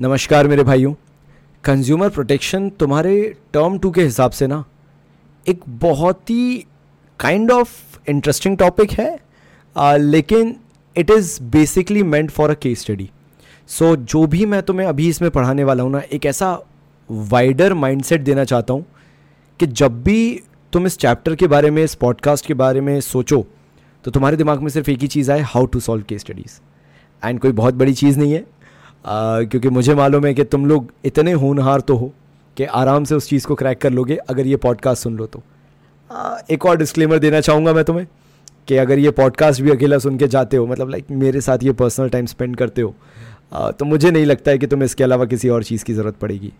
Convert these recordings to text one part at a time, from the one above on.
नमस्कार मेरे भाइयों, कंज्यूमर प्रोटेक्शन तुम्हारे टर्म 2 के हिसाब से ना एक बहुत ही काइंड ऑफ इंटरेस्टिंग टॉपिक है, लेकिन it is basically meant for a case study. So जो भी मैं तुम्हें अभी इसमें पढ़ाने वाला हूँ ना, एक ऐसा वाइडर माइंडसेट देना चाहता हूँ कि जब भी तुम इस चैप्टर के बारे में, इस पॉडकास्ट के बारे में सोचो तो तुम्हारे दिमाग में सिर्फ एक ही चीज़ आए, how to solve case studies. And कोई बहुत बड़ी चीज़ नहीं है, क्योंकि मुझे मालूम है कि तुम लोग इतने होनहार तो हो कि आराम से उस चीज़ को क्रैक कर लोगे अगर ये पॉडकास्ट सुन लो तो। एक और डिस्क्लेमर देना चाहूँगा मैं तुम्हें कि अगर ये पॉडकास्ट भी अकेला सुन के जाते हो, मतलब लाइक मेरे साथ ये पर्सनल टाइम स्पेंड करते हो, तो मुझे नहीं लगता है कि तुम्हें इसके अलावा किसी और चीज़ की ज़रूरत पड़ेगी।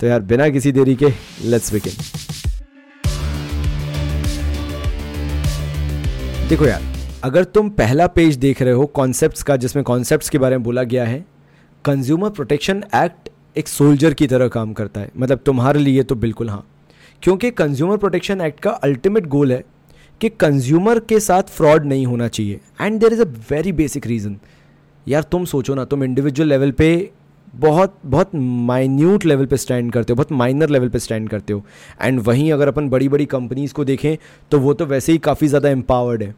तो यार बिना किसी देरी के लेट्स बिगिन। देखो यार, अगर तुम पहला पेज देख रहे हो कॉन्सेप्ट्स का, जिसमें कॉन्सेप्ट्स के बारे में बोला गया है, कंज्यूमर प्रोटेक्शन एक्ट एक सोल्जर की तरह काम करता है, मतलब तुम्हारे लिए तो बिल्कुल हाँ, क्योंकि कंज्यूमर प्रोटेक्शन एक्ट का अल्टीमेट गोल है कि कंज्यूमर के साथ फ्रॉड नहीं होना चाहिए। And there is a very basic reason. यार तुम सोचो ना, तुम इंडिविजुअल लेवल पे बहुत माइन्यूट लेवल पे स्टैंड करते हो, बहुत माइनर लेवल पे स्टैंड करते हो। एंड वहीं अगर अपन बड़ी बड़ी कंपनीज़ को देखें तो वो तो वैसे ही काफ़ी ज़्यादा एम्पावर्ड है।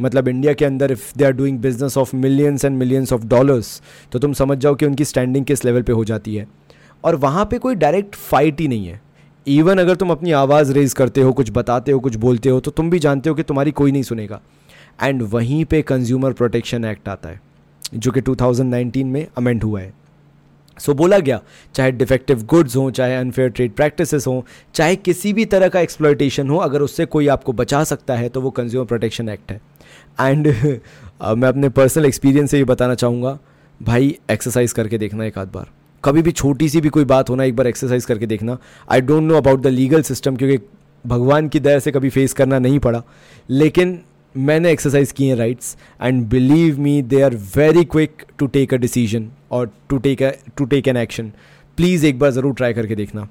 मतलब इंडिया के अंदर if they are doing business of millions and millions of dollars, तो तुम समझ जाओ कि उनकी स्टैंडिंग किस लेवल पे हो जाती है। और वहाँ पे कोई डायरेक्ट फाइट ही नहीं है। इवन अगर तुम अपनी आवाज़ रेज़ करते हो, कुछ बताते हो, कुछ बोलते हो, तो तुम भी जानते हो कि तुम्हारी कोई नहीं सुनेगा। एंड वहीं पे कंज्यूमर प्रोटेक्शन एक्ट आता है, जो कि 2019 में अमेंड हुआ है। सो बोला गया, चाहे डिफेक्टिव गुड्स हों, चाहे अनफेयर ट्रेड प्रैक्टिसेस हों, चाहे किसी भी तरह का एक्सप्लॉयटेशन हो, अगर उससे कोई आपको बचा सकता है तो वो कंज्यूमर प्रोटेक्शन एक्ट है। एंड मैं अपने पर्सनल एक्सपीरियंस से ये बताना चाहूँगा, भाई एक्सरसाइज करके देखना एक आध बार, कभी भी छोटी सी भी कोई बात होना, एक बार एक्सरसाइज करके देखना। I don't know about the legal system, क्योंकि भगवान की दया से कभी फेस करना नहीं पड़ा, लेकिन मैंने एक्सरसाइज की है rights, and believe me they are very quick to take a decision और to take an action. Please एक बार ज़रूर ट्राई करके देखना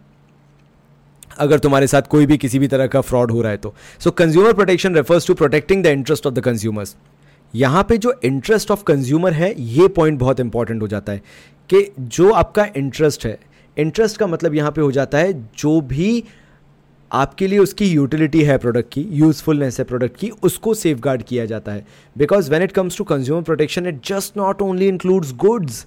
अगर तुम्हारे साथ कोई भी किसी भी तरह का फ्रॉड हो रहा है तो। So consumer protection refers to protecting the interest of the consumers. यहाँ पे जो इंटरेस्ट ऑफ कंज्यूमर है, ये पॉइंट बहुत इंपॉर्टेंट हो जाता है कि जो आपका इंटरेस्ट है, इंटरेस्ट का मतलब यहाँ पे हो जाता है जो भी आपके लिए उसकी यूटिलिटी है प्रोडक्ट की, यूजफुलनेस है प्रोडक्ट की, उसको सेफगार्ड किया जाता है। Because when it comes to consumer protection it just not only includes goods,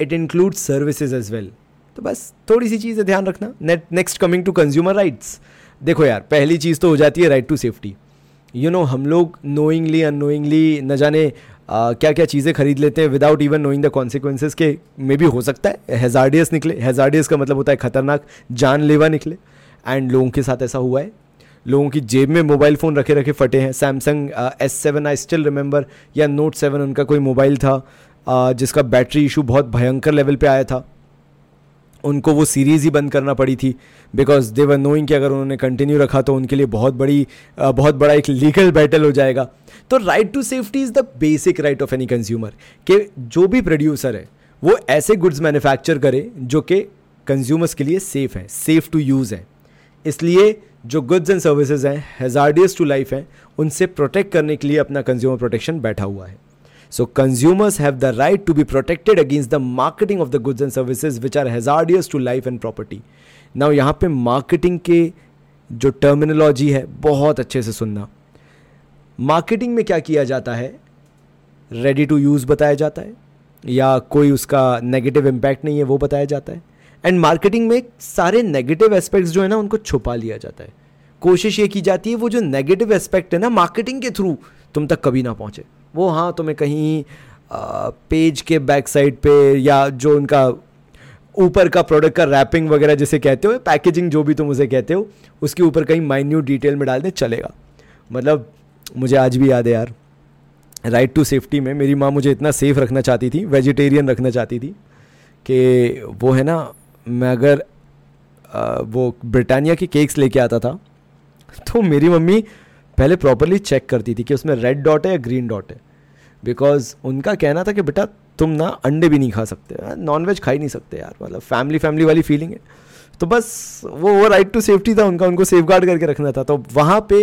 it includes services as well. तो बस थोड़ी सी चीज़ें ध्यान रखना। Next coming to consumer rights. देखो यार, पहली चीज़ तो हो जाती है right to safety. You know, हम लोग नोइंगली अननोइंगली न जाने क्या क्या चीज़ें खरीद लेते हैं without even knowing the consequences के मे बी हो सकता है हैज़ार्डियस निकले। हैज़ार्डियस का मतलब होता है खतरनाक, जानलेवा निकले। एंड लोगों के साथ ऐसा हुआ है, लोगों की जेब में मोबाइल फ़ोन रखे रखे फटे हैं। Samsung S7 I still remember, या नोट 7 उनका कोई मोबाइल था जिसका बैटरी इशू बहुत भयंकर लेवल पे आया था। उनको वो सीरीज़ ही बंद करना पड़ी थी बिकॉज दे वर नोइंग कि अगर उन्होंने कंटिन्यू रखा तो उनके लिए बहुत बड़ा एक लीगल बैटल हो जाएगा। तो right to safety is the basic right of any consumer, कि जो भी प्रोड्यूसर है वो ऐसे गुड्स मैन्युफैक्चर करे जो कि कंज्यूमर्स के लिए सेफ़ हैं, सेफ़ टू यूज़ हैं। इसलिए जो गुड्स एंड सर्विसेज हैं, हैज़ार्डियस टू लाइफ हैं, उनसे प्रोटेक्ट करने के लिए अपना कंज्यूमर प्रोटेक्शन बैठा हुआ है। So consumers have the right to be protected against the marketing of the goods and services which are hazardous to life and property. Now यहाँ पे marketing के जो terminology है बहुत अच्छे से सुनना। Marketing में क्या किया जाता है, ready to use बताया जाता है, या कोई उसका negative impact नहीं है वो बताया जाता है। And marketing में सारे negative aspects जो है ना उनको छुपा लिया जाता है। कोशिश ये की जाती है वो जो नेगेटिव एस्पेक्ट है ना मार्केटिंग के थ्रू तुम तक कभी ना पहुँचे। वो हाँ तुम्हें कहीं पेज के बैक साइड पे, या जो उनका ऊपर का प्रोडक्ट का रैपिंग वगैरह जिसे कहते हो, पैकेजिंग जो भी तुम उसे कहते हो, उसके ऊपर कहीं माइन्यूट डिटेल में डाल दे चलेगा। मतलब मुझे आज भी याद है यार, राइट टू सेफ्टी में मेरी माँ मुझे इतना सेफ़ रखना चाहती थी, वेजिटेरियन रखना चाहती थी कि वो है ना, मैं अगर वो ब्रिटानिया के केक्स लेके आता था तो मेरी मम्मी पहले प्रॉपरली चेक करती थी कि उसमें रेड डॉट है या ग्रीन डॉट है। बिकॉज उनका कहना था कि बेटा तुम ना अंडे भी नहीं खा सकते, नॉनवेज खा ही नहीं सकते यार, मतलब फैमिली वाली फीलिंग है। तो बस वो राइट टू सेफ्टी था उनका, उनको सेफगार्ड करके रखना था। तो वहाँ पे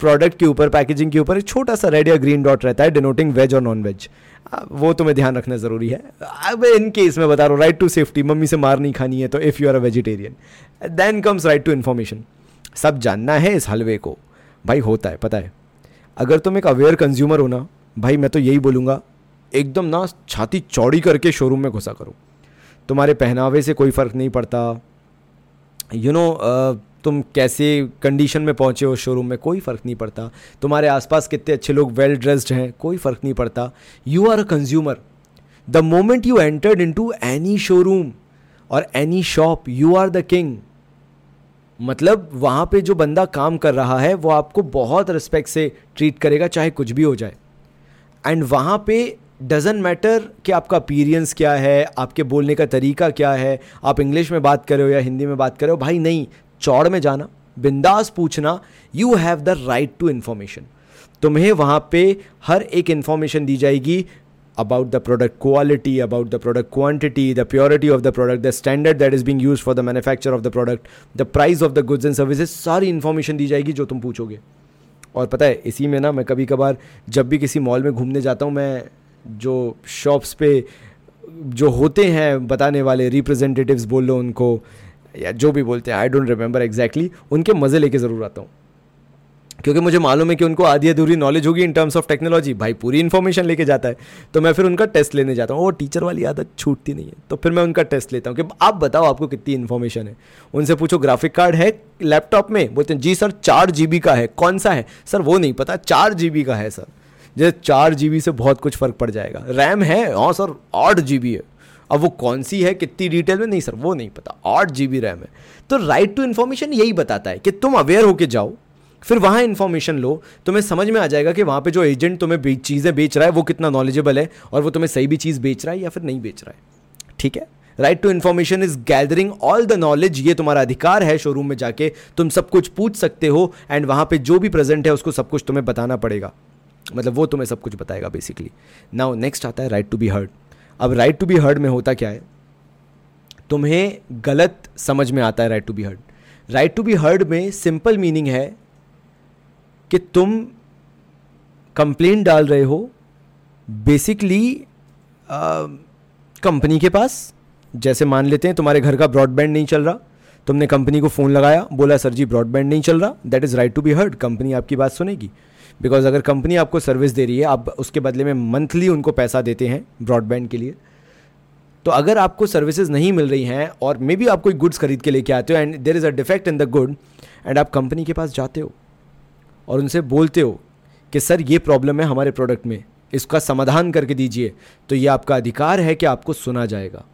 प्रोडक्ट के ऊपर, पैकेजिंग के ऊपर एक छोटा सा रेड या ग्रीन डॉट रहता है डिनोटिंग वेज और नॉन वेज, वो तुम्हें ध्यान रखना ज़रूरी है। अब इन केस मैं बता रहा हूँ, राइट टू सेफ्टी, मम्मी से मार नहीं खानी है तो if you are a vegetarian. Then comes right to information, सब जानना है इस हलवे को भाई, होता है पता है। अगर तुम एक अवेयर कंज्यूमर हो ना भाई, मैं तो यही बोलूँगा एकदम ना छाती चौड़ी करके शोरूम में घुसा करो। तुम्हारे पहनावे से कोई फ़र्क नहीं पड़ता, यू नो तुम कैसे कंडीशन में पहुँचे हो शोरूम में कोई फ़र्क नहीं पड़ता, तुम्हारे आसपास कितने अच्छे लोग वेल ड्रेस्ड हैं कोई फ़र्क नहीं पड़ता। You are a consumer the moment you entered into any showroom और any shop, you are the king. मतलब वहाँ पे जो बंदा काम कर रहा है वो आपको बहुत रिस्पेक्ट से ट्रीट करेगा चाहे कुछ भी हो जाए। एंड वहाँ पे डजेंट मैटर कि आपका अपीयरेंस क्या है, आपके बोलने का तरीका क्या है, आप इंग्लिश में बात कर रहे हो या हिंदी में बात कर रहे हो, भाई नहीं, चौड़ में जाना, बिंदास पूछना। You have the right to information. तुम्हें वहाँ पे हर एक इन्फॉर्मेशन दी जाएगी about the product quality, about the product quantity, the purity of the product, the standard that is being used for the manufacture of the product, the price of the goods and services, सारी information दी जाएगी जो तुम पूछोगे। और पता है इसी में ना मैं कभी कभार जब भी किसी मॉल में घूमने जाता हूँ, मैं जो शॉप्स पे जो होते हैं बताने वाले रिप्रेजेंटेटिव्स बोल लो उनको या जो भी बोलते हैं, आई डोंट रिमेंबर एग्जैक्टली, उनके मज़े लेके ज़रूर आता हूँ क्योंकि मुझे मालूम है कि उनको आधी अधूरी नॉलेज होगी इन टर्म्स ऑफ टेक्नोलॉजी। भाई पूरी इन्फॉर्मेशन लेके जाता है तो मैं फिर उनका टेस्ट लेने जाता हूँ, वो टीचर वाली आदत छूटती नहीं है, तो फिर मैं उनका टेस्ट लेता हूँ कि आप बताओ आपको कितनी इन्फॉर्मेशन है। उनसे पूछो ग्राफिक कार्ड है लैपटॉप में, बोलते हैं जी सर 4 GB का है, कौन सा है सर वो नहीं पता, 4 GB का है सर, जैसे 4 GB से बहुत कुछ फ़र्क पड़ जाएगा। रैम है, हाँ सर 8 GB है, अब वो कौन सी है कितनी डिटेल में, नहीं सर वो नहीं पता, 8 GB रैम है। तो राइट टू इन्फॉर्मेशन यही बताता है कि तुम अवेयर होके जाओ, फिर वहाँ इन्फॉर्मेशन लो, तुम्हें समझ में आ जाएगा कि वहाँ पे जो एजेंट तुम्हें चीज़ें बेच रहा है वो कितना नॉलेजेबल है और वो तुम्हें सही भी चीज़ बेच रहा है या फिर नहीं बेच रहा है। ठीक है, right to information is gathering all the knowledge, ये तुम्हारा अधिकार है, शोरूम में जाके तुम सब कुछ पूछ सकते हो एंड वहाँ पे जो भी प्रेजेंट है उसको सब कुछ तुम्हें बताना पड़ेगा, मतलब वो तुम्हें सब कुछ बताएगा बेसिकली। नाउ नेक्स्ट आता है राइट टू बी हर्ड। अब राइट टू बी हर्ड में होता क्या है, तुम्हें गलत समझ में आता है right to be heard. Right to be heard में सिंपल मीनिंग है कि तुम कंप्लेंट डाल रहे हो बेसिकली कंपनी के पास। जैसे मान लेते हैं तुम्हारे घर का ब्रॉडबैंड नहीं चल रहा, तुमने कंपनी को फ़ोन लगाया, बोला सर जी ब्रॉडबैंड नहीं चल रहा, that is right to be heard. Company आपकी बात सुनेगी बिकॉज अगर कंपनी आपको सर्विस दे रही है, आप उसके बदले में मंथली उनको पैसा देते हैं ब्रॉडबैंड के लिए। तो अगर आपको सर्विसेज नहीं मिल रही हैं और मे बी आप कोई गुड्स खरीद के लेके आते हो and there is a defect in the good and आप कंपनी के पास जाते हो और उनसे बोलते हो कि सर ये प्रॉब्लम है हमारे प्रोडक्ट में, इसका समाधान करके दीजिए, तो ये आपका अधिकार है कि आपको सुना जाएगा,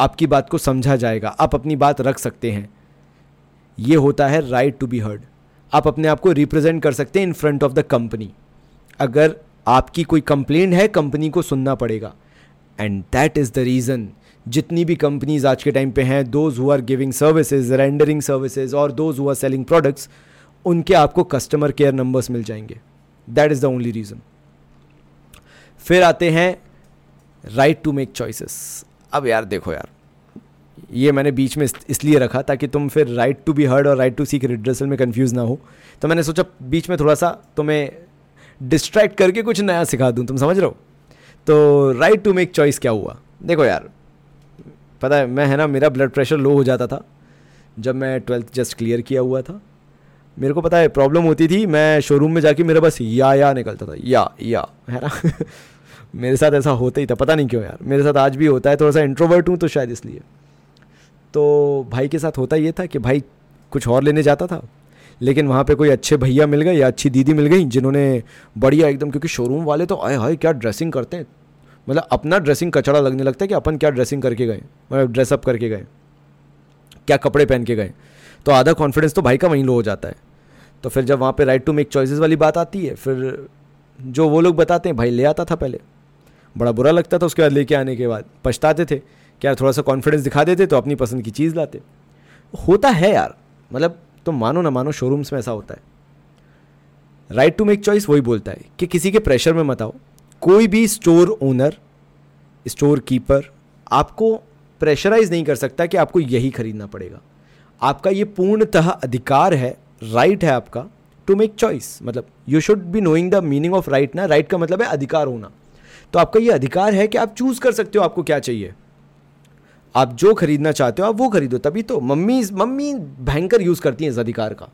आपकी बात को समझा जाएगा, आप अपनी बात रख सकते हैं। ये होता है राइट टू बी हर्ड। आप अपने आप को रिप्रेजेंट कर सकते हैं in front of the company. अगर आपकी कोई कंप्लेंट है कंपनी को सुनना पड़ेगा and that is the reason जितनी भी कंपनीज आज के टाइम पे हैं, those who are giving services, rendering services और those who are selling products, उनके आपको कस्टमर केयर नंबर्स मिल जाएंगे, that is the only reason. फिर आते हैं राइट टू मेक चॉइसेस। अब यार देखो यार, ये मैंने बीच में इसलिए रखा ताकि तुम फिर राइट टू बी हर्ड और राइट टू सीक रिड्रेसल में कंफ्यूज ना हो, तो मैंने सोचा बीच में थोड़ा सा तुम्हें डिस्ट्रैक्ट करके कुछ नया सिखा दूं, तुम समझ रहे हो। तो राइट टू मेक चॉइस क्या हुआ, देखो यार पता है मैं है ना, मेरा ब्लड प्रेशर लो हो जाता था जब मैं 12th जस्ट क्लियर किया हुआ था। मेरे को पता है प्रॉब्लम होती थी, मैं शोरूम में जाके मेरा बस या निकलता था, या है ना मेरे साथ ऐसा होता ही था, पता नहीं क्यों यार मेरे साथ आज भी होता है, थोड़ा सा इंट्रोवर्ट हूँ तो शायद इसलिए। तो भाई के साथ होता ये था कि भाई कुछ और लेने जाता था लेकिन वहाँ पे कोई अच्छे भैया मिल गए या अच्छी दीदी मिल गई जिन्होंने बढ़िया एकदम, क्योंकि शोरूम वाले तो आए हाय क्या ड्रेसिंग करते हैं, मतलब अपना ड्रेसिंग कचड़ा लगने लगता है कि अपन क्या ड्रेसिंग करके गए, मतलब ड्रेसअप करके गए, क्या कपड़े पहन के गए, तो आधा कॉन्फिडेंस तो भाई का वहीं लो हो जाता है। तो फिर जब वहाँ पर राइट टू मेक चॉइसेस वाली बात आती है, फिर जो वो लोग बताते हैं भाई ले आता था, पहले बड़ा बुरा लगता था, उसके बाद लेके आने के बाद पछताते थे क्या थोड़ा सा कॉन्फिडेंस दिखा देते तो अपनी पसंद की चीज़ लाते। होता है यार, मतलब तुम मानो ना मानो शोरूम्स में ऐसा होता है। राइट टू मेक चॉइस वही बोलता है कि किसी के प्रेशर में मत आओ, कोई भी स्टोर ओनर स्टोर कीपर आपको प्रेशराइज नहीं कर सकता कि आपको यही खरीदना पड़ेगा। आपका ये पूर्णतः अधिकार है, राइट है आपका टू मेक चॉइस, मतलब you should be knowing the meaning of right ना, राइट का मतलब है अधिकार होना। तो आपका ये अधिकार है कि आप चूज़ कर सकते हो आपको क्या चाहिए, आप जो खरीदना चाहते हो आप वो खरीदो। तभी तो मम्मी भयंकर यूज़ करती हैं इस अधिकार का,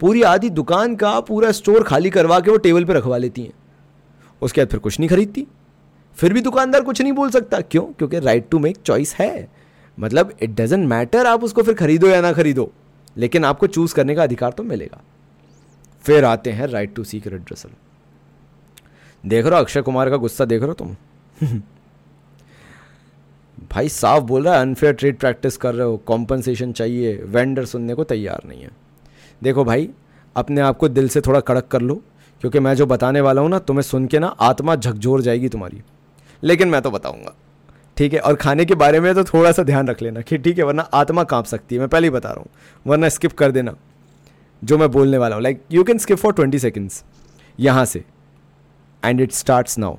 पूरी आधी दुकान का पूरा स्टोर खाली करवा के वो टेबल पे रखवा लेती हैं, उसके बाद फिर कुछ नहीं खरीदती, फिर भी दुकानदार कुछ नहीं बोल सकता। क्यों? क्योंकि राइट टू मेक चॉइस है, मतलब इट डजेंट मैटर आप उसको फिर खरीदो या ना खरीदो, लेकिन आपको चूज़ करने का अधिकार तो मिलेगा। फिर आते हैं राइट टू सीक रिड्रेसल। देख रहे हो अक्षय कुमार का गुस्सा, देख रहे हो तुम भाई साफ बोल रहा है अनफेयर ट्रेड प्रैक्टिस कर रहे हो, कॉम्पनसेशन चाहिए, वेंडर सुनने को तैयार नहीं है। देखो भाई, अपने आप को दिल से थोड़ा कड़क कर लो, क्योंकि मैं जो बताने वाला हूँ ना, तुम्हें सुन के ना आत्मा झकझोर जाएगी तुम्हारी, लेकिन मैं तो बताऊँगा, ठीक है। और खाने के बारे में तो थोड़ा सा ध्यान रख लेना कि ठीक है, वरना आत्मा काँप सकती है, मैं पहले ही बता रहा हूँ, वरना स्किप कर देना जो मैं बोलने वाला हूँ। Like you can skip for 20 seconds यहाँ से, एंड इट स्टार्ट्स नाउ।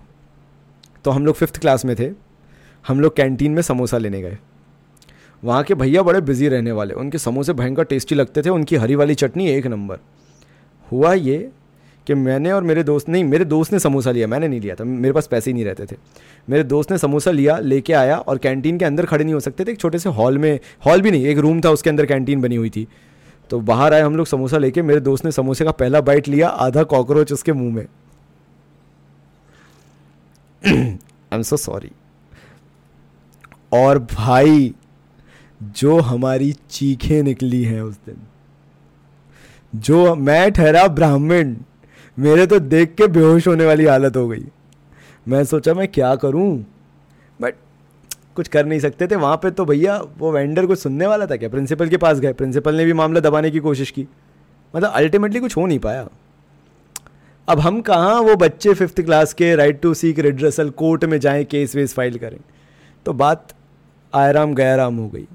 तो हम लोग 5th क्लास में थे, हम लोग कैंटीन में समोसा लेने गए। वहाँ के भैया बड़े बिजी रहने वाले, उनके समोसे भयंकर टेस्टी लगते थे, उनकी हरी वाली चटनी एक नंबर। हुआ ये कि मैंने और मेरे दोस्त ने समोसा लिया, मैंने नहीं लिया था, मेरे पास पैसे ही नहीं रहते थे। मेरे दोस्त ने समोसा लिया, लेके आया, और कैंटीन के अंदर खड़े नहीं हो सकते थे, एक छोटे से हॉल में, हॉल भी नहीं, एक रूम था उसके अंदर कैंटीन बनी हुई थी। तो बाहर आए हम लोग समोसा लेके, मेरे दोस्त ने समोसे का पहला बाइट लिया, आधा कॉकरोच उसके मुँह में। I am so sorry. और भाई जो हमारी चीखें निकली हैं उस दिन, जो मैं ठहरा ब्राह्मण, मेरे तो देख के बेहोश होने वाली हालत हो गई। मैं सोचा मैं क्या करूं, बट कुछ कर नहीं सकते थे वहाँ पे। तो भैया वो वेंडर कुछ सुनने वाला था क्या? प्रिंसिपल के पास गए, प्रिंसिपल ने भी मामला दबाने की कोशिश की, मतलब अल्टीमेटली कुछ हो नहीं पाया। अब हम कहाँ वो बच्चे 5th क्लास के right to seek redressal court में जाएं, केस वेस फाइल करें, तो बात आयराम गयाराम हो गई।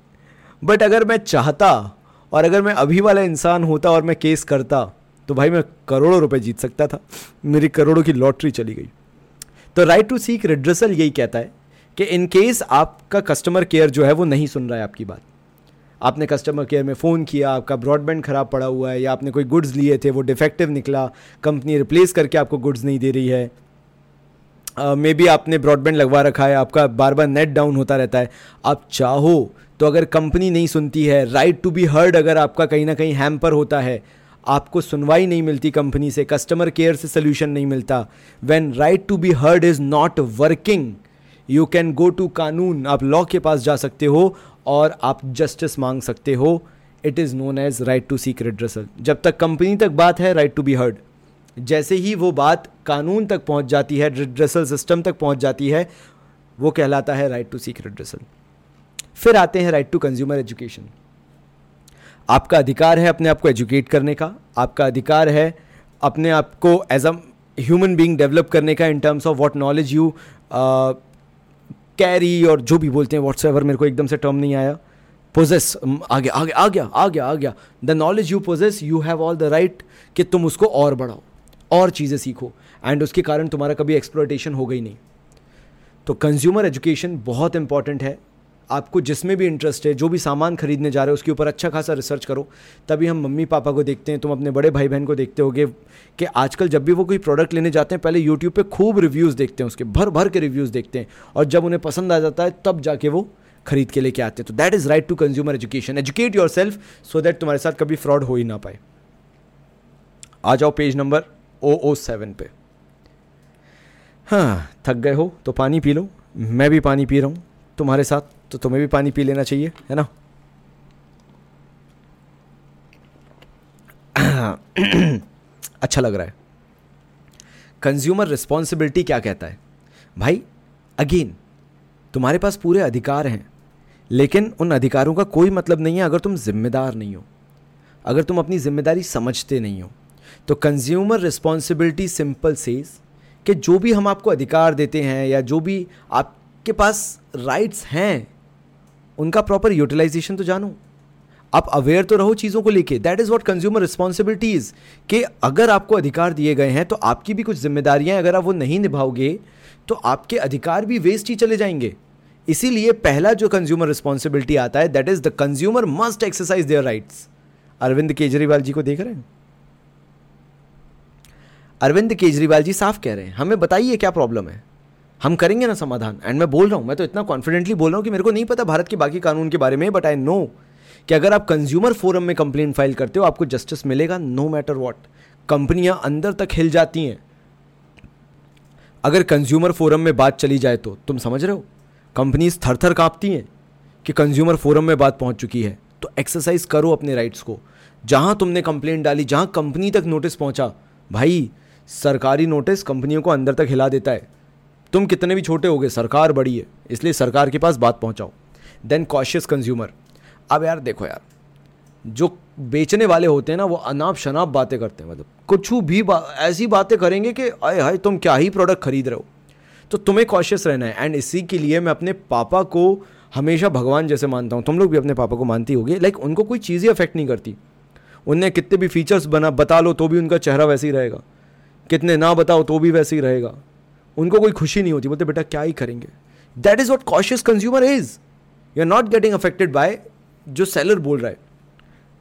बट अगर मैं चाहता और अगर मैं अभी वाला इंसान होता और मैं केस करता, तो भाई मैं करोड़ों रुपए जीत सकता था, मेरी करोड़ों की लॉटरी चली गई। तो राइट टू सीक रिड्रेसल यही कहता है कि इन केस आपका कस्टमर केयर जो है वो नहीं सुन रहा है आपकी बात, आपने कस्टमर केयर में फ़ोन किया, आपका ब्रॉडबैंड ख़राब पड़ा हुआ है, या आपने कोई गुड्स लिए थे वो डिफेक्टिव निकला, कंपनी रिप्लेस करके आपको गुड्स नहीं दे रही है, मे बी आपने ब्रॉडबैंड लगवा रखा है, आपका बार बार नेट डाउन होता रहता है। आप चाहो तो अगर कंपनी नहीं सुनती है, राइट टू बी हर्ड अगर आपका कहीं ना कहीं हैम्पर होता है, आपको सुनवाई नहीं मिलती कंपनी से, कस्टमर केयर से सोल्यूशन नहीं मिलता, when right to be heard is not working, you can go to कानून, आप लॉ के पास जा सकते हो और आप जस्टिस मांग सकते हो। It is known as right to seek redressal. जब तक कंपनी तक बात है राइट टू बी हर्ड, जैसे ही वो बात कानून तक पहुंच जाती है, रिड्रेसल सिस्टम तक पहुंच जाती है, वो कहलाता है राइट टू सीक रिड्रेसल। फिर आते हैं राइट टू कंज्यूमर एजुकेशन। आपका अधिकार है अपने आप को एजुकेट करने का, आपका अधिकार है अपने आप को as a human being develop करने का, in terms of what knowledge you carry, और जो भी बोलते हैं व्हाट्सएवर, मेरे को एकदम से टर्म नहीं आया, पोजेस आ गया, the knowledge you possess, you have all the right कि तुम उसको और बढ़ाओ और चीज़ें सीखो, एंड उसके कारण तुम्हारा कभी एक्सप्लॉयटेशन हो गई नहीं। तो कंज्यूमर एजुकेशन बहुत इंपॉर्टेंट है। आपको जिसमें भी इंटरेस्ट है, जो भी सामान खरीदने जा रहे हो उसके ऊपर अच्छा खासा रिसर्च करो। तभी हम मम्मी पापा को देखते हैं, तुम अपने बड़े भाई बहन को देखते होगे कि आजकल जब भी वो कोई प्रोडक्ट लेने जाते हैं, पहले यूट्यूब पे खूब रिव्यूज़ देखते हैं, उसके भर भर के रिव्यूज़ देखते हैं, और जब उन्हें पसंद आ जाता है तब जाके वो खरीद के लेके आते हैं। तो that is right to consumer education. Educate yourself so that तुम्हारे साथ कभी फ्रॉड हो ही ना पाए। आ जाओ पेज नंबर 007 पे। हाँ, थक गए हो तो पानी पी लो, मैं भी पानी पी रहा हूँ तुम्हारे साथ, तो तुम्हें भी पानी पी लेना चाहिए, है ना। अच्छा लग रहा है। कंज्यूमर रिस्पॉन्सिबिलिटी क्या कहता है? भाई अगेन, तुम्हारे पास पूरे अधिकार हैं, लेकिन उन अधिकारों का कोई मतलब नहीं है अगर तुम जिम्मेदार नहीं हो, अगर तुम अपनी जिम्मेदारी समझते नहीं हो। तो कंज्यूमर रिस्पॉन्सिबिलिटी सिंपल सेज कि जो भी हम आपको अधिकार देते हैं या जो भी आपके पास राइट्स हैं, उनका प्रॉपर यूटिलाइजेशन तो जानो, आप अवेयर तो रहो चीज़ों को लेके। That is what consumer responsibility is, कि अगर आपको अधिकार दिए गए हैं तो आपकी भी कुछ जिम्मेदारियां हैं, अगर आप वो नहीं निभाओगे तो आपके अधिकार भी वेस्ट ही चले जाएंगे। इसीलिए पहला जो कंज्यूमर रिस्पॉन्सिबिलिटी आता है, that is the consumer must exercise their rights. Arvind Kejriwal ji को देख रहे हैं, अरविंद केजरीवाल जी साफ कह रहे हैं हमें बताइए क्या प्रॉब्लम है, हम करेंगे ना समाधान। एंड मैं बोल रहा हूँ, मैं तो इतना कॉन्फिडेंटली बोल रहा हूँ कि मेरे को नहीं पता भारत के बाकी कानून के बारे में, बट आई नो कि अगर आप कंज्यूमर फोरम में कंप्लेंट फाइल करते हो आपको जस्टिस मिलेगा नो मैटर व्हाट। कंपनियां अंदर तक हिल जाती हैं अगर कंज्यूमर फोरम में बात चली जाए तो। तुम समझ रहे हो, कंपनीज थर थर काँपती हैं कि कंज्यूमर फोरम में बात पहुंच चुकी है। तो एक्सरसाइज करो अपने राइट्स को। जहां तुमने कंप्लेंट डाली, जहां कंपनी तक नोटिस पहुंचा, भाई सरकारी नोटिस कंपनियों को अंदर तक हिला देता है। तुम कितने भी छोटे होगे, सरकार बड़ी है, इसलिए सरकार के पास बात पहुंचाओ। Then cautious consumer. अब यार देखो यार, जो बेचने वाले होते हैं ना वो अनाप शनाप बातें करते हैं, मतलब कुछ भी ऐसी बातें करेंगे कि आए हाय तुम क्या ही प्रोडक्ट खरीद रहे हो। तो तुम्हें कॉशियस रहना है। एंड इसी के लिए मैं अपने पापा को हमेशा भगवान जैसे मानता हूँ, तुम लोग भी अपने पापा को मानती होगी। लाइक उनको कोई चीज़ ही अफेक्ट नहीं करती, उन्हें कितने भी फीचर्स बता लो तो भी उनका चेहरा वैसे ही रहेगा, कितने ना बताओ तो भी वैसे ही रहेगा, उनको कोई खुशी नहीं होती, बोलते बेटा क्या ही करेंगे। That is what cautious consumer is. You are not getting affected by जो सेलर बोल रहा है।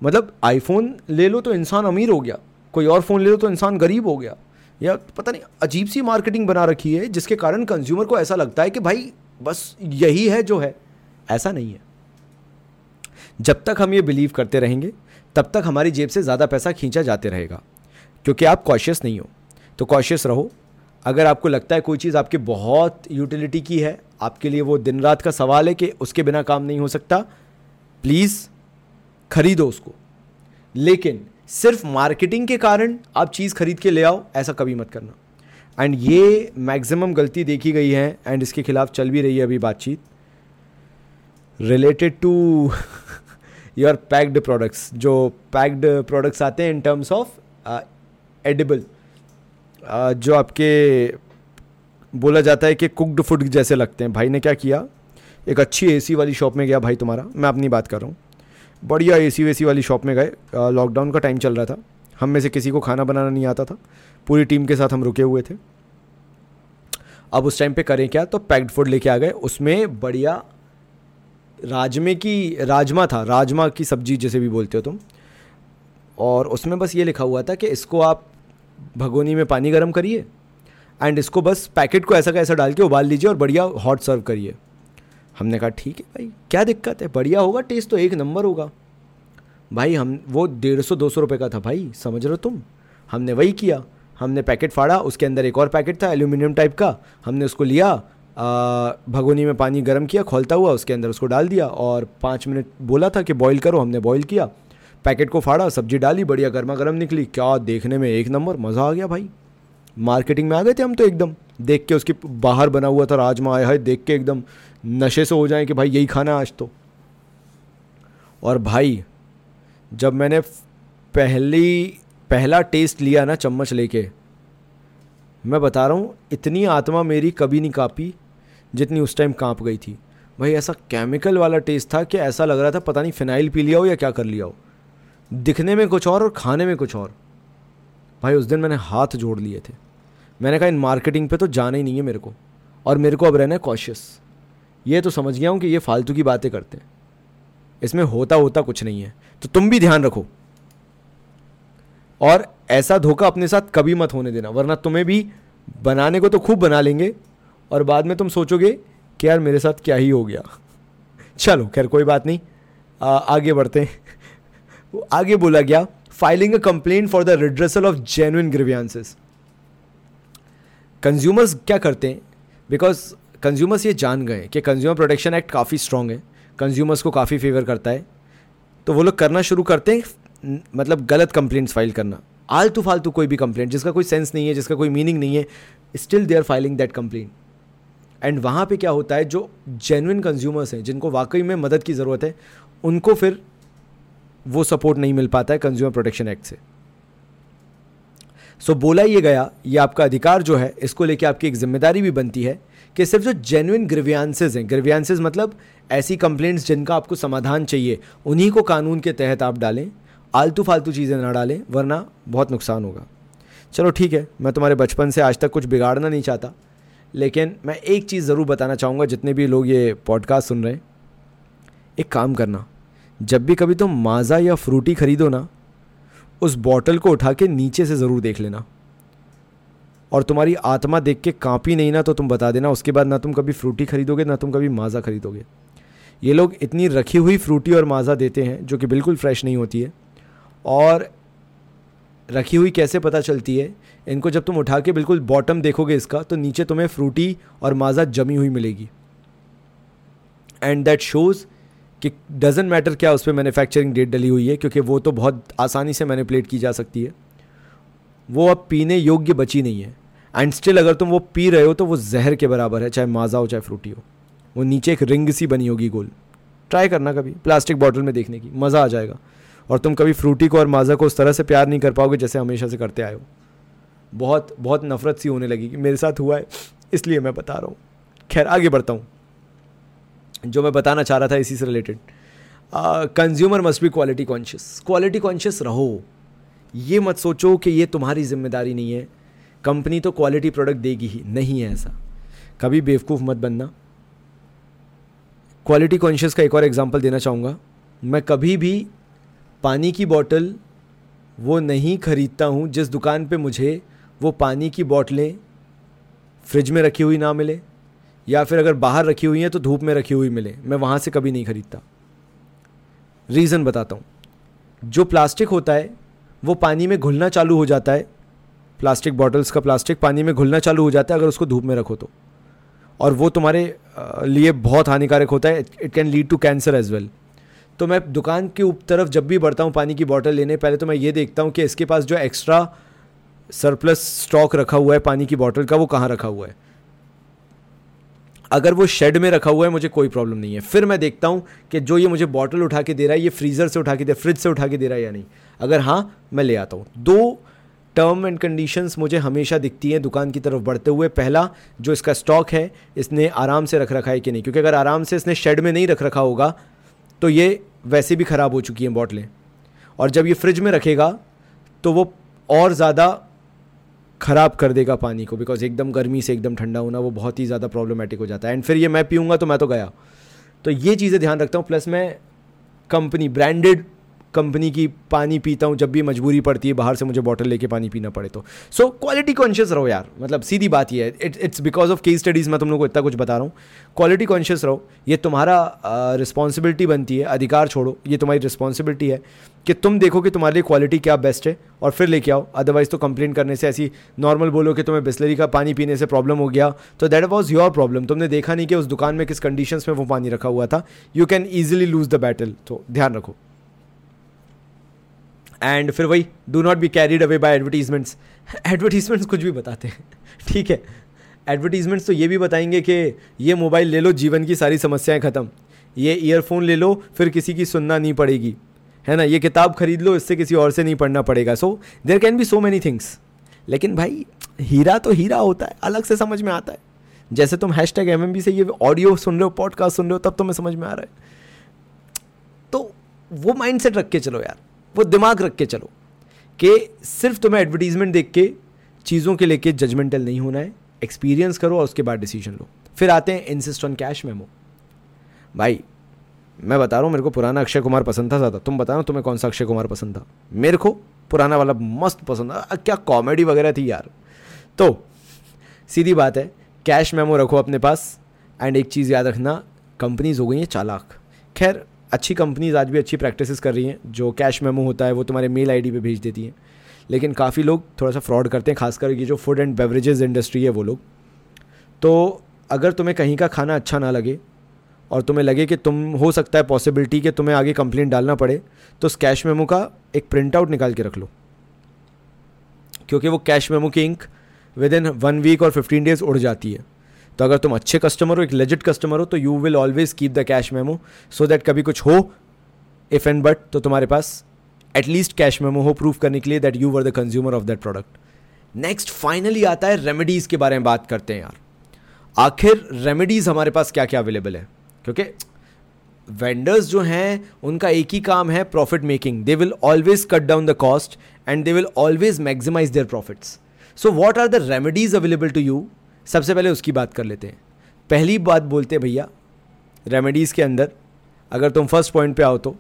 मतलब आईफोन ले लो तो इंसान अमीर हो गया, कोई और फ़ोन ले लो तो इंसान गरीब हो गया, या पता नहीं अजीब सी मार्केटिंग बना रखी है जिसके कारण कंज्यूमर को ऐसा लगता है कि भाई बस यही है जो है। ऐसा नहीं है। जब तक हम ये बिलीव करते रहेंगे तब तक हमारी जेब से ज़्यादा पैसा खींचा जाते रहेगा, क्योंकि आप कॉशियस नहीं हो। तो कॉशियस रहो। अगर आपको लगता है कोई चीज़ आपके बहुत यूटिलिटी की है, आपके लिए वो दिन रात का सवाल है कि उसके बिना काम नहीं हो सकता, प्लीज़ खरीदो उसको। लेकिन सिर्फ मार्केटिंग के कारण आप चीज़ खरीद के ले आओ, ऐसा कभी मत करना। एंड ये मैक्सिमम गलती देखी गई है एंड इसके खिलाफ चल भी रही है अभी बातचीत related to your packed products. जो पैक्ड प्रोडक्ट्स आते हैं इन टर्म्स ऑफ एडिबल, जो आपके बोला जाता है कि कुक्ड फूड जैसे लगते हैं। भाई ने क्या किया, एक अच्छी एसी वाली शॉप में गया, भाई तुम्हारा, मैं अपनी बात कर रहा हूँ, बढ़िया एसी वेसी वाली शॉप में गए। लॉकडाउन का टाइम चल रहा था, हम में से किसी को खाना बनाना नहीं आता था, पूरी टीम के साथ हम रुके हुए थे। अब उस टाइम पे करें क्या, तो पैक्ड फूड लेके आ गए। उसमें बढ़िया राजमा था, राजमा की सब्जी जैसे भी बोलते हो तुम, और उसमें बस ये लिखा हुआ था कि इसको आप भगोनी में पानी गर्म करिए एंड इसको बस पैकेट को ऐसा का ऐसा डाल के उबाल लीजिए और बढ़िया हॉट सर्व करिए। हमने कहा ठीक है भाई, क्या दिक्कत है, बढ़िया होगा, टेस्ट तो एक नंबर होगा। भाई हम वो 150-200 रुपये का था भाई, समझ रहे हो तुम। हमने वही किया, हमने पैकेट फाड़ा, उसके अंदर एक और पैकेट था एल्यूमिनियम टाइप का, हमने उसको लिया, भगोनी में पानी गर्म किया, खोलता हुआ उसके अंदर उसको डाल दिया और 5 मिनट बोला था कि बॉईल करो, हमने बॉईल किया, पैकेट को फाड़ा, सब्जी डाली, बढ़िया गर्मा गर्म निकली, क्या देखने में एक नंबर, मज़ा आ गया भाई। मार्केटिंग में आ गए थे हम तो एकदम, देख के उसके बाहर बना हुआ था राजमा, आया है देख के एकदम नशे से हो जाए कि भाई यही खाना आज तो। और भाई जब मैंने पहला टेस्ट लिया ना चम्मच लेके, मैं बता रहा हूँ इतनी आत्मा मेरी कभी नहीं काँपी जितनी उस टाइम काँप गई थी भाई। ऐसा केमिकल वाला टेस्ट था कि ऐसा लग रहा था पता नहीं फिनाइल पी लिया हो या क्या कर लिया हो, दिखने में कुछ और खाने में कुछ और। भाई उस दिन मैंने हाथ जोड़ लिए थे, मैंने कहा इन मार्केटिंग पे तो जाना ही नहीं है मेरे को, और मेरे को अब रहना है कॉशियस। ये तो समझ गया हूँ कि ये फालतू की बातें करते हैं, इसमें होता होता कुछ नहीं है। तो तुम भी ध्यान रखो और ऐसा धोखा अपने साथ कभी मत होने देना, वरना तुम्हें भी बनाने को तो खूब बना लेंगे और बाद में तुम सोचोगे कि यार मेरे साथ क्या ही हो गया। चलो खैर कोई बात नहीं, आगे बढ़ते हैं। आगे बोला गया filing a complaint for the redressal of genuine grievances. Consumers क्या करते हैं, बिकॉज कंज्यूमर्स ये जान गए कि कंज्यूमर प्रोटेक्शन एक्ट काफ़ी स्ट्रांग है, कंज्यूमर्स को काफ़ी फेवर करता है, तो वो लोग करना शुरू करते हैं, मतलब गलत कंप्लेंट्स फाइल करना, आलतू फालतू कोई भी कंप्लेंट जिसका कोई सेंस नहीं है, जिसका कोई मीनिंग नहीं है, still they are filing that complaint. And वहाँ पे क्या होता है, जो जेन्युइन कंज्यूमर्स हैं जिनको वाकई में मदद की ज़रूरत है, उनको फिर वो सपोर्ट नहीं मिल पाता है कंज्यूमर प्रोटेक्शन एक्ट से। सो बोला ये गया, ये आपका अधिकार जो है, इसको लेके आपकी एक जिम्मेदारी भी बनती है कि सिर्फ जो जेन्युइन ग्रीवियंसेस हैं, ग्रीवियंसेस मतलब ऐसी कंप्लेंट्स जिनका आपको समाधान चाहिए, उन्हीं को कानून के तहत आप डालें, आलतू फालतू चीज़ें ना डालें, वरना बहुत नुकसान होगा। चलो ठीक है, मैं तुम्हारे बचपन से आज तक कुछ बिगाड़ना नहीं चाहता, लेकिन मैं एक चीज़ ज़रूर बताना चाहूँगा जितने भी लोग ये पॉडकास्ट सुन रहे हैं, एक काम करना, जब भी कभी तुम माज़ा या फ्रूटी खरीदो ना, उस बॉटल को उठा के नीचे से ज़रूर देख लेना, और तुम्हारी आत्मा देख के काँपी नहीं ना तो तुम बता देना। उसके बाद ना तुम कभी फ्रूटी खरीदोगे ना तुम कभी माज़ा खरीदोगे। ये लोग इतनी रखी हुई फ्रूटी और माज़ा देते हैं जो कि बिल्कुल फ्रेश नहीं होती है। और रखी हुई कैसे पता चलती है इनको, जब तुम उठा के बिल्कुल बॉटम देखोगे इसका तो नीचे तुम्हें फ्रूटी और माज़ा जमी हुई मिलेगी। एंड दैट शोज़ कि डजेंट मैटर क्या उस पर मैन्युफैक्चरिंग डेट डली हुई है, क्योंकि वो तो बहुत आसानी से मैनिपुलेट की जा सकती है। वो अब पीने योग्य बची नहीं है। एंड स्टिल अगर तुम वो पी रहे हो तो वो जहर के बराबर है, चाहे माज़ा हो चाहे फ्रूटी हो। वो नीचे एक रिंग सी बनी होगी गोल। ट्राई करना कभी प्लास्टिक बॉटल में देखने की, मज़ा आ जाएगा। और तुम कभी फ्रूटी को और माज़ा को उस तरह से प्यार नहीं कर पाओगे जैसे हमेशा से करते आए हो। बहुत बहुत नफरत सी होने लगी कि मेरे साथ हुआ है इसलिए मैं बता रहा हूँ। खैर आगे बढ़ता हूँ, जो मैं बताना चाह रहा था इसी से related. Consumer must be quality conscious. Quality conscious रहो, ये मत सोचो कि ये तुम्हारी जिम्मेदारी नहीं है, कंपनी तो क्वालिटी प्रोडक्ट देगी ही। नहीं है ऐसा, कभी बेवकूफ़ मत बनना। क्वालिटी कॉन्शियस का एक और एग्जांपल देना चाहूँगा। मैं कभी भी पानी की बॉटल वो नहीं खरीदता हूँ जिस दुकान पे मुझे वो पानी की बॉटलें फ्रिज में रखी हुई ना मिले, या फिर अगर बाहर रखी हुई हैं तो धूप में रखी हुई मिले। मैं वहाँ से कभी नहीं ख़रीदता। रीज़न बताता हूँ, जो प्लास्टिक होता है वो पानी में घुलना चालू हो जाता है, प्लास्टिक बॉटल्स का प्लास्टिक पानी में घुलना चालू हो जाता है अगर उसको धूप में रखो तो, और वो तुम्हारे लिए बहुत हानिकारक होता है। It can lead to cancer as well. तो मैं दुकान की तरफ जब भी बढ़ता हूँ पानी की बॉटल लेने, पहले तो मैं ये देखता हूँ कि इसके पास जो एक्स्ट्रा सरप्लस स्टॉक रखा हुआ है पानी की बॉटल का वो कहाँ रखा हुआ है। अगर वो शेड में रखा हुआ है मुझे कोई प्रॉब्लम नहीं है। फिर मैं देखता हूँ कि जो ये मुझे बॉटल उठा के दे रहा है ये फ्रीज़र से उठा के दे, फ्रिज से उठा के दे रहा है या नहीं। अगर हाँ मैं ले आता हूँ। दो टर्म एंड कंडीशंस मुझे हमेशा दिखती हैं दुकान की तरफ बढ़ते हुए। पहला, जो इसका स्टॉक है इसने आराम से रख रखा है कि नहीं, क्योंकि अगर आराम से इसने शेड में नहीं रख रखा होगा तो ये वैसे भी ख़राब हो चुकी हैं बॉटलें। और जब ये फ्रिज में रखेगा तो वो और ज़्यादा ख़राब कर देगा पानी को, बिकॉज एकदम गर्मी से एकदम ठंडा होना वो बहुत ही ज़्यादा प्रॉब्लमेटिक हो जाता है। एंड फिर ये मैं पीऊँगा तो मैं तो गया। तो ये चीज़ें ध्यान रखता हूँ। प्लस मैं कंपनी ब्रांडेड कंपनी की पानी पीता हूँ जब भी मजबूरी पड़ती है, बाहर से मुझे बॉटल लेके पानी पीना पड़े तो। सो क्वालिटी कॉन्शियस रहो यार, मतलब सीधी बात ये है। It's because of case studies मैं तुम लोगों को इतना कुछ बता रहा हूँ। क्वालिटी कॉन्शियस रहो, ये तुम्हारा रिस्पॉन्सिबिलिटी बनती है। अधिकार छोड़ो, ये तुम्हारी रिस्पॉन्सिबिलिटी है कि तुम देखो कि तुम्हारे लिए क्वालिटी क्या बेस्ट है और फिर लेके आओ। अदरवाइज़ तो कंप्लेन करने से, ऐसी नॉर्मल बोलो कि तुम्हें बिसलेरी का पानी पीने से प्रॉब्लम हो गया तो दैट वॉज योर प्रॉब्लम। तुमने देखा नहीं कि उस दुकान में किस कंडीशंस में वो पानी रखा हुआ था। You can easily lose the battle, तो ध्यान रखो। एंड फिर वही, do not be carried away by advertisements. Advertisements कुछ भी बताते हैं, ठीक है। एडवर्टीजमेंट्स तो ये भी बताएंगे कि ये मोबाइल ले लो जीवन की सारी समस्याएं ख़त्म, ये ईयरफोन ले लो फिर किसी की सुनना नहीं पड़ेगी, है ना, ये किताब खरीद लो इससे किसी और से नहीं पढ़ना पड़ेगा। So there can be so many things. लेकिन भाई हीरा तो हीरा होता है, अलग से समझ में आता है। जैसे तुम हैशटैग MMB से ये ऑडियो सुन रहे हो, पॉडकास्ट सुन रहे हो, तब तुम्हें समझ में आ रहा है। तो वो माइंडसेट रख के चलो यार, वो दिमाग रख के चलो कि सिर्फ तुम्हें एडवर्टीजमेंट देख के चीज़ों के लेके जजमेंटल नहीं होना है। एक्सपीरियंस करो और उसके बाद डिसीजन लो। फिर आते हैं इंसिस्ट ऑन कैश मेमो। भाई मैं बता रहा हूँ, मेरे को पुराना अक्षय कुमार पसंद था ज़्यादा। तुम बता रहे हो तुम्हें कौन सा अक्षय कुमार पसंद था? मेरे को पुराना वाला मस्त पसंद था, क्या कॉमेडी वगैरह थी यार। तो सीधी बात है, कैश मेमो रखो अपने पास। एंड एक चीज़ याद रखना, कंपनीज हो गई हैं चालाक। खैर अच्छी कंपनीज आज भी अच्छी प्रैक्टिसेस कर रही हैं। जो कैश मेमो होता है वो तुम्हारे मेल आईडी पे भेज देती हैं, लेकिन काफ़ी लोग थोड़ा सा फ्रॉड करते हैं, खासकर ये जो फूड एंड बेवरेजेस इंडस्ट्री है वो लोग। तो अगर तुम्हें कहीं का खाना अच्छा ना लगे और तुम्हें लगे कि तुम, हो सकता है पॉसिबिलिटी कि तुम्हें आगे कंप्लेंट डालना पड़े, तो उस कैश मेमो का एक प्रिंट आउट निकाल के रख लो, क्योंकि वो कैश मेमो की इंक विदिन 1 वीक और 15 डेज उड़ जाती है। तो अगर तुम अच्छे कस्टमर हो, एक लेजिट कस्टमर हो, तो you will always keep the cash memo so that कभी कुछ हो, इफ़ एंड बट, तो तुम्हारे पास एटलीस्ट कैश मेमो हो प्रूफ करने के लिए that you were the consumer of that product. Next finally आता है रेमेडीज़ के बारे में बात करते हैं यार। आखिर रेमेडीज़ हमारे पास क्या क्या अवेलेबल है, क्योंकि वेंडर्स जो हैं उनका एक ही काम है, profit making. They will always cut down the cost and they will always maximise their profits. So what are the remedies available to you? सबसे पहले उसकी बात कर लेते हैं। पहली बात बोलते हैं भैया रेमेडीज़ के अंदर, अगर तुम फर्स्ट पॉइंट पे आओ तो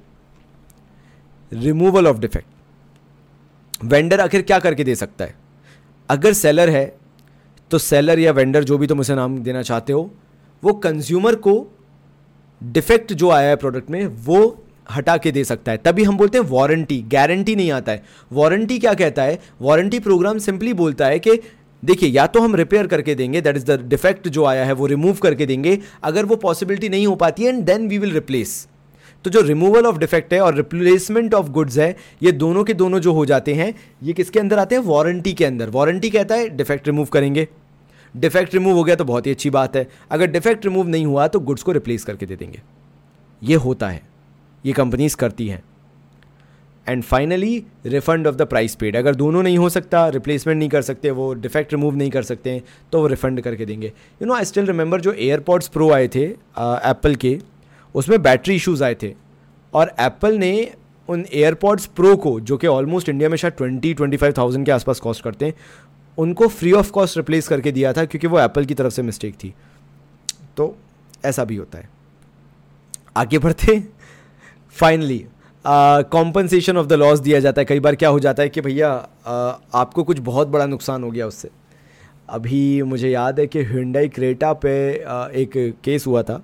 रिमूवल ऑफ डिफेक्ट। वेंडर आखिर क्या करके दे सकता है? अगर सेलर है तो सेलर या वेंडर, जो भी तुम इसे नाम देना चाहते हो, वो कंज्यूमर को डिफेक्ट जो आया है प्रोडक्ट में वो हटा के दे सकता है। तभी हम बोलते हैं वारंटी, गारंटी नहीं आता है। वारंटी क्या कहता है? वारंटी प्रोग्राम सिंपली बोलता है कि देखिए, या तो हम रिपेयर करके देंगे, दैट इज़ द डिफेक्ट जो आया है वो रिमूव करके देंगे, अगर वो पॉसिबिलिटी नहीं हो पाती and then we will replace. तो जो रिमूवल ऑफ डिफेक्ट है और रिप्लेसमेंट ऑफ गुड्स है, ये दोनों के दोनों जो हो जाते हैं ये किसके अंदर आते हैं? वारंटी के अंदर। वारंटी कहता है डिफेक्ट रिमूव करेंगे, डिफेक्ट रिमूव हो गया तो बहुत ही अच्छी बात है, अगर डिफेक्ट रिमूव नहीं हुआ तो गुड्स को रिप्लेस करके दे देंगे। ये होता है, ये कंपनीज करती हैं। And finally refund of the price paid. अगर दोनों नहीं हो सकता, रिप्लेसमेंट नहीं कर सकते, वो डिफेक्ट रिमूव नहीं कर सकते हैं, तो वो रिफंड करके देंगे। You know, I still remember जो एयरपॉड्स प्रो आए थे एप्पल के, उसमें बैटरी इश्यूज़ आए थे और एप्पल ने उन एयरपॉड्स प्रो को, जो कि ऑलमोस्ट इंडिया में शायद 20-25,000 के आसपास कॉस्ट करते हैं, उनको फ्री ऑफ कॉस्ट रिप्लेस करके दिया था क्योंकि वो एप्पल की तरफ से मिस्टेक थी। तो ऐसा भी होता है। आगे बढ़ते, finally compensation of the loss दिया जाता है। कई बार क्या हो जाता है कि भैया आपको कुछ बहुत बड़ा नुकसान हो गया उससे। अभी मुझे याद है कि Hyundai Creta पे एक केस हुआ था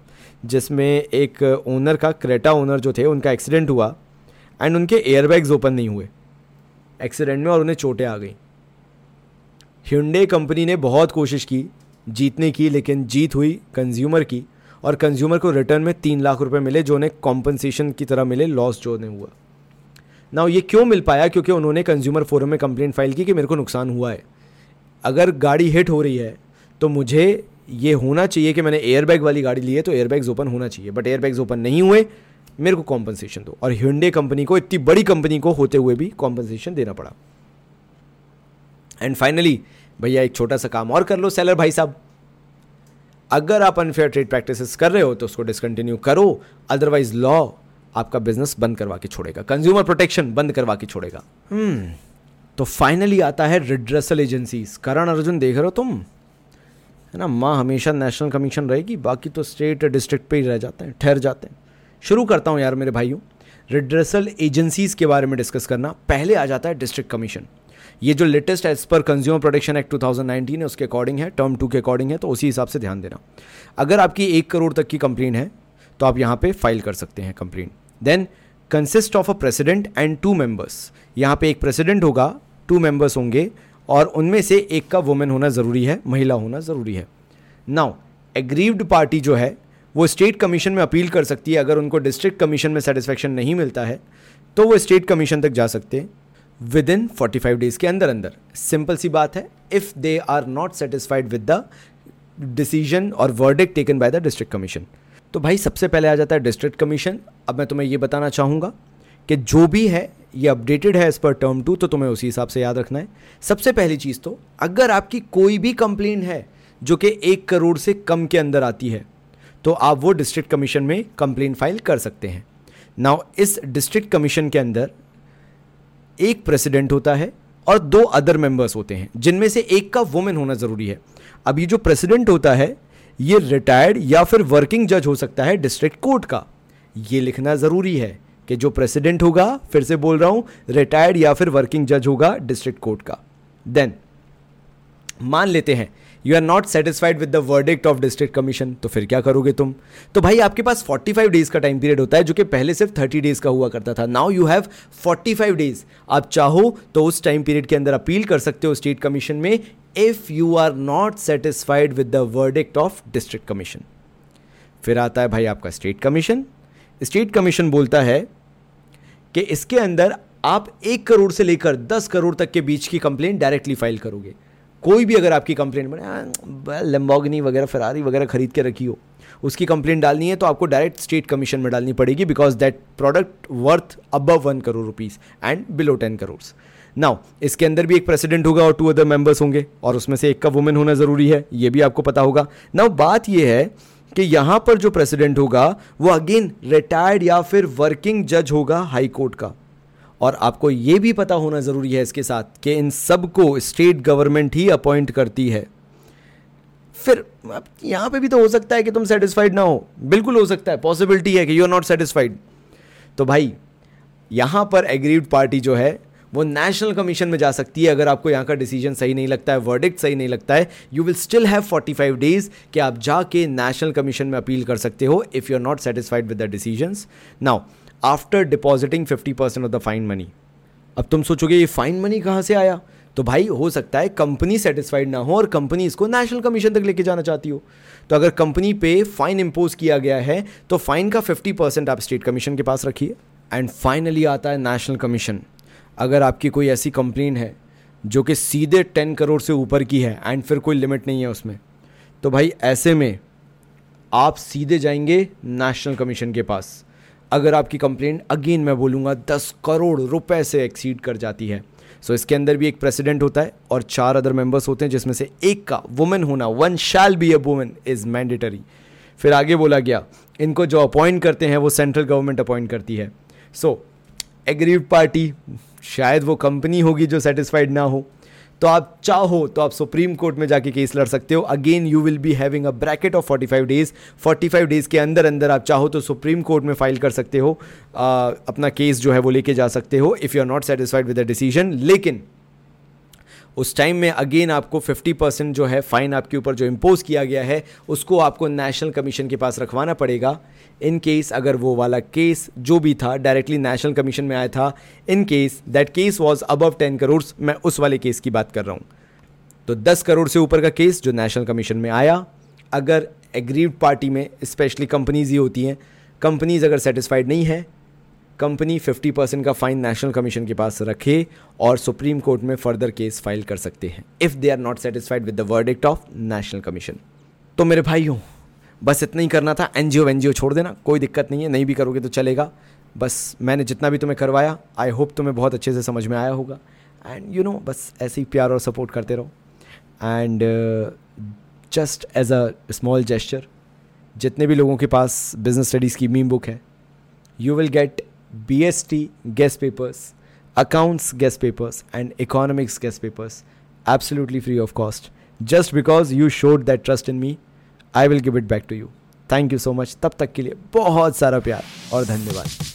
जिसमें एक ओनर का, क्रेटा ओनर जो थे, उनका एक्सीडेंट हुआ एंड उनके एयरबैग्स ओपन नहीं हुए एक्सीडेंट में और उन्हें चोटें आ गई। Hyundai कंपनी ने बहुत कोशिश की जीतने की, लेकिन जीत हुई कंज्यूमर की और कंज्यूमर को रिटर्न में 3 लाख रुपए मिले जो उन्हें कॉम्पनसेशन की तरह मिले लॉस जो उन्हें हुआ। नाउ ये क्यों मिल पाया? क्योंकि उन्होंने कंज्यूमर फोरम में कंप्लेंट फाइल की कि मेरे को नुकसान हुआ है, अगर गाड़ी हिट हो रही है तो मुझे ये होना चाहिए कि मैंने एयरबैग वाली गाड़ी ली है तो एयरबैग्स ओपन होना चाहिए, बट एयरबैग्स ओपन नहीं हुए, मेरे को कॉम्पनसेशन दो। और Hyundai कंपनी को, इतनी बड़ी कंपनी को होते हुए भी कॉम्पनसेशन देना पड़ा। एंड फाइनली भैया एक छोटा सा काम और कर लो सेलर भाई साहब, अगर आप अनफेयर ट्रेड प्रैक्टिसेस कर रहे हो तो उसको डिसकंटिन्यू करो, अदरवाइज लॉ आपका बिजनेस बंद करवा के छोड़ेगा, कंज्यूमर प्रोटेक्शन बंद करवा के छोड़ेगा। तो फाइनली आता है रिड्रेसल एजेंसीज। करण अर्जुन देख रहे हो तुम, है ना, माँ हमेशा नेशनल कमीशन रहेगी, बाकी तो स्टेट डिस्ट्रिक्ट पे ही रह जाते हैं, ठहर जाते हैं। शुरू करता हूँ यार मेरे भाइयों रिड्रेसल एजेंसीज के बारे में डिस्कस करना। पहले आ जाता है डिस्ट्रिक्ट कमीशन। ये जो latest as per consumer protection act 2019 है उसके अकॉर्डिंग है, टर्म 2 के अकॉर्डिंग है, तो उसी हिसाब से ध्यान देना। अगर आपकी 1 करोड़ तक की कंप्लेंट है तो आप यहाँ पे फाइल कर सकते हैं complaint. Then consist of a president and 2 members. यहाँ पे एक प्रेसिडेंट होगा, 2 मेंबर्स होंगे और उनमें से एक का वुमेन होना ज़रूरी है, महिला होना ज़रूरी है। नाउ एग्रीव्ड पार्टी जो है वो स्टेट कमीशन में अपील कर सकती है। अगर उनको डिस्ट्रिक्ट कमीशन में सेटिस्फेक्शन नहीं मिलता है तो वो स्टेट कमीशन तक जा सकते हैं विदिन 45 डेज़ के अंदर अंदर। सिंपल सी बात है, if they are not satisfied with the decision और verdict taken by the district commission. तो भाई सबसे पहले आ जाता है डिस्ट्रिक्ट कमीशन। अब मैं तुम्हें ये बताना चाहूँगा कि जो भी है ये अपडेटेड है एज़ पर टर्म 2, तो तुम्हें उसी हिसाब से याद रखना है। सबसे पहली चीज़ तो अगर आपकी कोई भी कंप्लेंट है जो कि 1 करोड़ से कम के अंदर आती है तो आप वो डिस्ट्रिक्ट कमीशन में कंप्लेंट फाइल कर सकते हैं। नाउ इस डिस्ट्रिक्ट कमीशन के अंदर एक प्रेसिडेंट होता है और 2 अदर मेंबर्स होते हैं जिनमें से एक का वुमेन होना ज़रूरी है। अब ये जो प्रेसिडेंट होता है ये रिटायर्ड या फिर वर्किंग जज हो सकता है डिस्ट्रिक्ट कोर्ट का। ये लिखना ज़रूरी है कि जो प्रेसिडेंट होगा, फिर से बोल रहा हूँ, रिटायर्ड या फिर वर्किंग जज होगा डिस्ट्रिक्ट कोर्ट का। देन मान लेते हैं you are not satisfied with the verdict of district commission, तो फिर क्या करोगे तुम? तो भाई आपके पास 45 डेज़ का टाइम पीरियड होता है जो कि पहले सिर्फ 30 डेज़ का हुआ करता था। Now you have 45 days. आप चाहो तो उस टाइम पीरियड के अंदर अपील कर सकते हो स्टेट कमीशन में, if you are not satisfied with the verdict of district commission. फिर आता है भाई आपका स्टेट कमीशन। स्टेट कमीशन बोलता है कि इसके अंदर आप 1 करोड़ से लेकर 10 करोड़ तक के बीच की कंप्लेंट डायरेक्टली फाइल करोगे। कोई भी अगर आपकी कंप्लेंट बने, लैम्बोर्गिनी वगैरह फरारी वगैरह खरीद के रखी हो, उसकी कंप्लेंट डालनी है तो आपको डायरेक्ट स्टेट कमीशन में डालनी पड़ेगी, because that product worth above 1 crore rupees and below 10 crore. Now इसके अंदर भी एक प्रेसिडेंट होगा और 2 अदर मेंबर्स होंगे और उसमें से एक का वुमेन होना ज़रूरी है, ये भी आपको पता होगा। नाउ बात यह है कि यहाँ पर जो प्रेसिडेंट होगा वो अगेन रिटायर्ड या फिर वर्किंग जज होगा हाई कोर्ट का। और आपको ये भी पता होना ज़रूरी है इसके साथ कि इन सब को स्टेट गवर्नमेंट ही अपॉइंट करती है। फिर यहाँ पे भी तो हो सकता है कि तुम सेटिस्फाइड ना हो, बिल्कुल हो सकता है, पॉसिबिलिटी है कि यू आर नॉट सेटिस्फाइड। तो भाई यहाँ पर एग्रीड पार्टी जो है वो नेशनल कमीशन में जा सकती है। अगर आपको यहाँ का डिसीजन सही नहीं लगता है, वर्डिक्ट सही नहीं लगता है, you will still have 45 days कि आप जाके नेशनल कमीशन में अपील कर सकते हो if you are not satisfied with the decisions. Now after depositing 50% of the fine money. अब तुम सोचोगे ये फाइन मनी कहाँ से आया? तो भाई हो सकता है कंपनी सेटिस्फाइड ना हो और कंपनी इसको नेशनल कमीशन तक लेके जाना चाहती हो, तो अगर कंपनी पे फाइन इंपोज किया गया है तो फाइन का 50% आप स्टेट कमीशन के पास रखिए। एंड फाइनली आता है नेशनल कमीशन। अगर आपकी कोई ऐसी कंप्लेन है जो कि सीधे 10 करोड़ से ऊपर की है एंड फिर कोई लिमिट नहीं है उसमें, तो भाई ऐसे में आप सीधे जाएंगे नेशनल कमीशन के पास। अगर आपकी कंप्लेन, अगेन मैं बोलूँगा, 10 करोड़ रुपए से एक्सीड कर जाती है। सो इसके अंदर भी एक प्रेसिडेंट होता है और 4 अदर मेंबर्स होते हैं जिसमें से एक का वुमेन होना, one shall be a women is mandatory. फिर आगे बोला गया इनको जो अपॉइंट करते हैं वो सेंट्रल गवर्नमेंट अपॉइंट करती है। सो एग्रीड पार्टी शायद वो कंपनी होगी जो सेटिस्फाइड ना हो, तो आप चाहो तो आप सुप्रीम कोर्ट में जाके केस लड़ सकते हो। Again you will be having a bracket of 45 days. 45 days के अंदर अंदर आप चाहो तो सुप्रीम कोर्ट में फाइल कर सकते हो, अपना केस जो है वो लेके जा सकते हो if you are not satisfied with the decision. लेकिन उस टाइम में अगेन आपको 50% जो है फाइन आपके ऊपर जो इम्पोज किया गया है उसको आपको नेशनल कमीशन के पास रखवाना पड़ेगा। इन केस अगर वो वाला केस जो भी था डायरेक्टली नेशनल कमीशन में आया था, in case that case was above 10 crore, मैं उस वाले केस की बात कर रहा हूँ, तो 10 करोड़ से ऊपर का केस जो नेशनल कमीशन में आया, अगर एग्रीड पार्टी में स्पेशली कंपनीज ही होती हैं, कंपनीज अगर सेटिस्फाइड नहीं है, कंपनी 50% का फाइन नेशनल कमीशन के पास रखे और सुप्रीम कोर्ट में फर्दर केस फाइल कर सकते हैं if they are not satisfied with the verdict of national commission. तो मेरे भाइयों बस इतना ही करना था। एनजीओ छोड़ देना, कोई दिक्कत नहीं है, नहीं भी करोगे तो चलेगा। बस मैंने जितना भी तुम्हें करवाया आई होप तुम्हें बहुत अच्छे से समझ में आया होगा। एंड यू नो बस ऐसे ही प्यार और सपोर्ट करते रहो। And just as a small gesture, जितने भी लोगों के पास बिजनेस स्टडीज़ की मीम बुक है, you will get BST guest papers, accounts guest papers and economics guest papers absolutely free of cost. Just because you showed that trust in me, I will give it back to you. Thank you so much. तब तक के लिए बहुत सारा प्यार और धन्यवाद।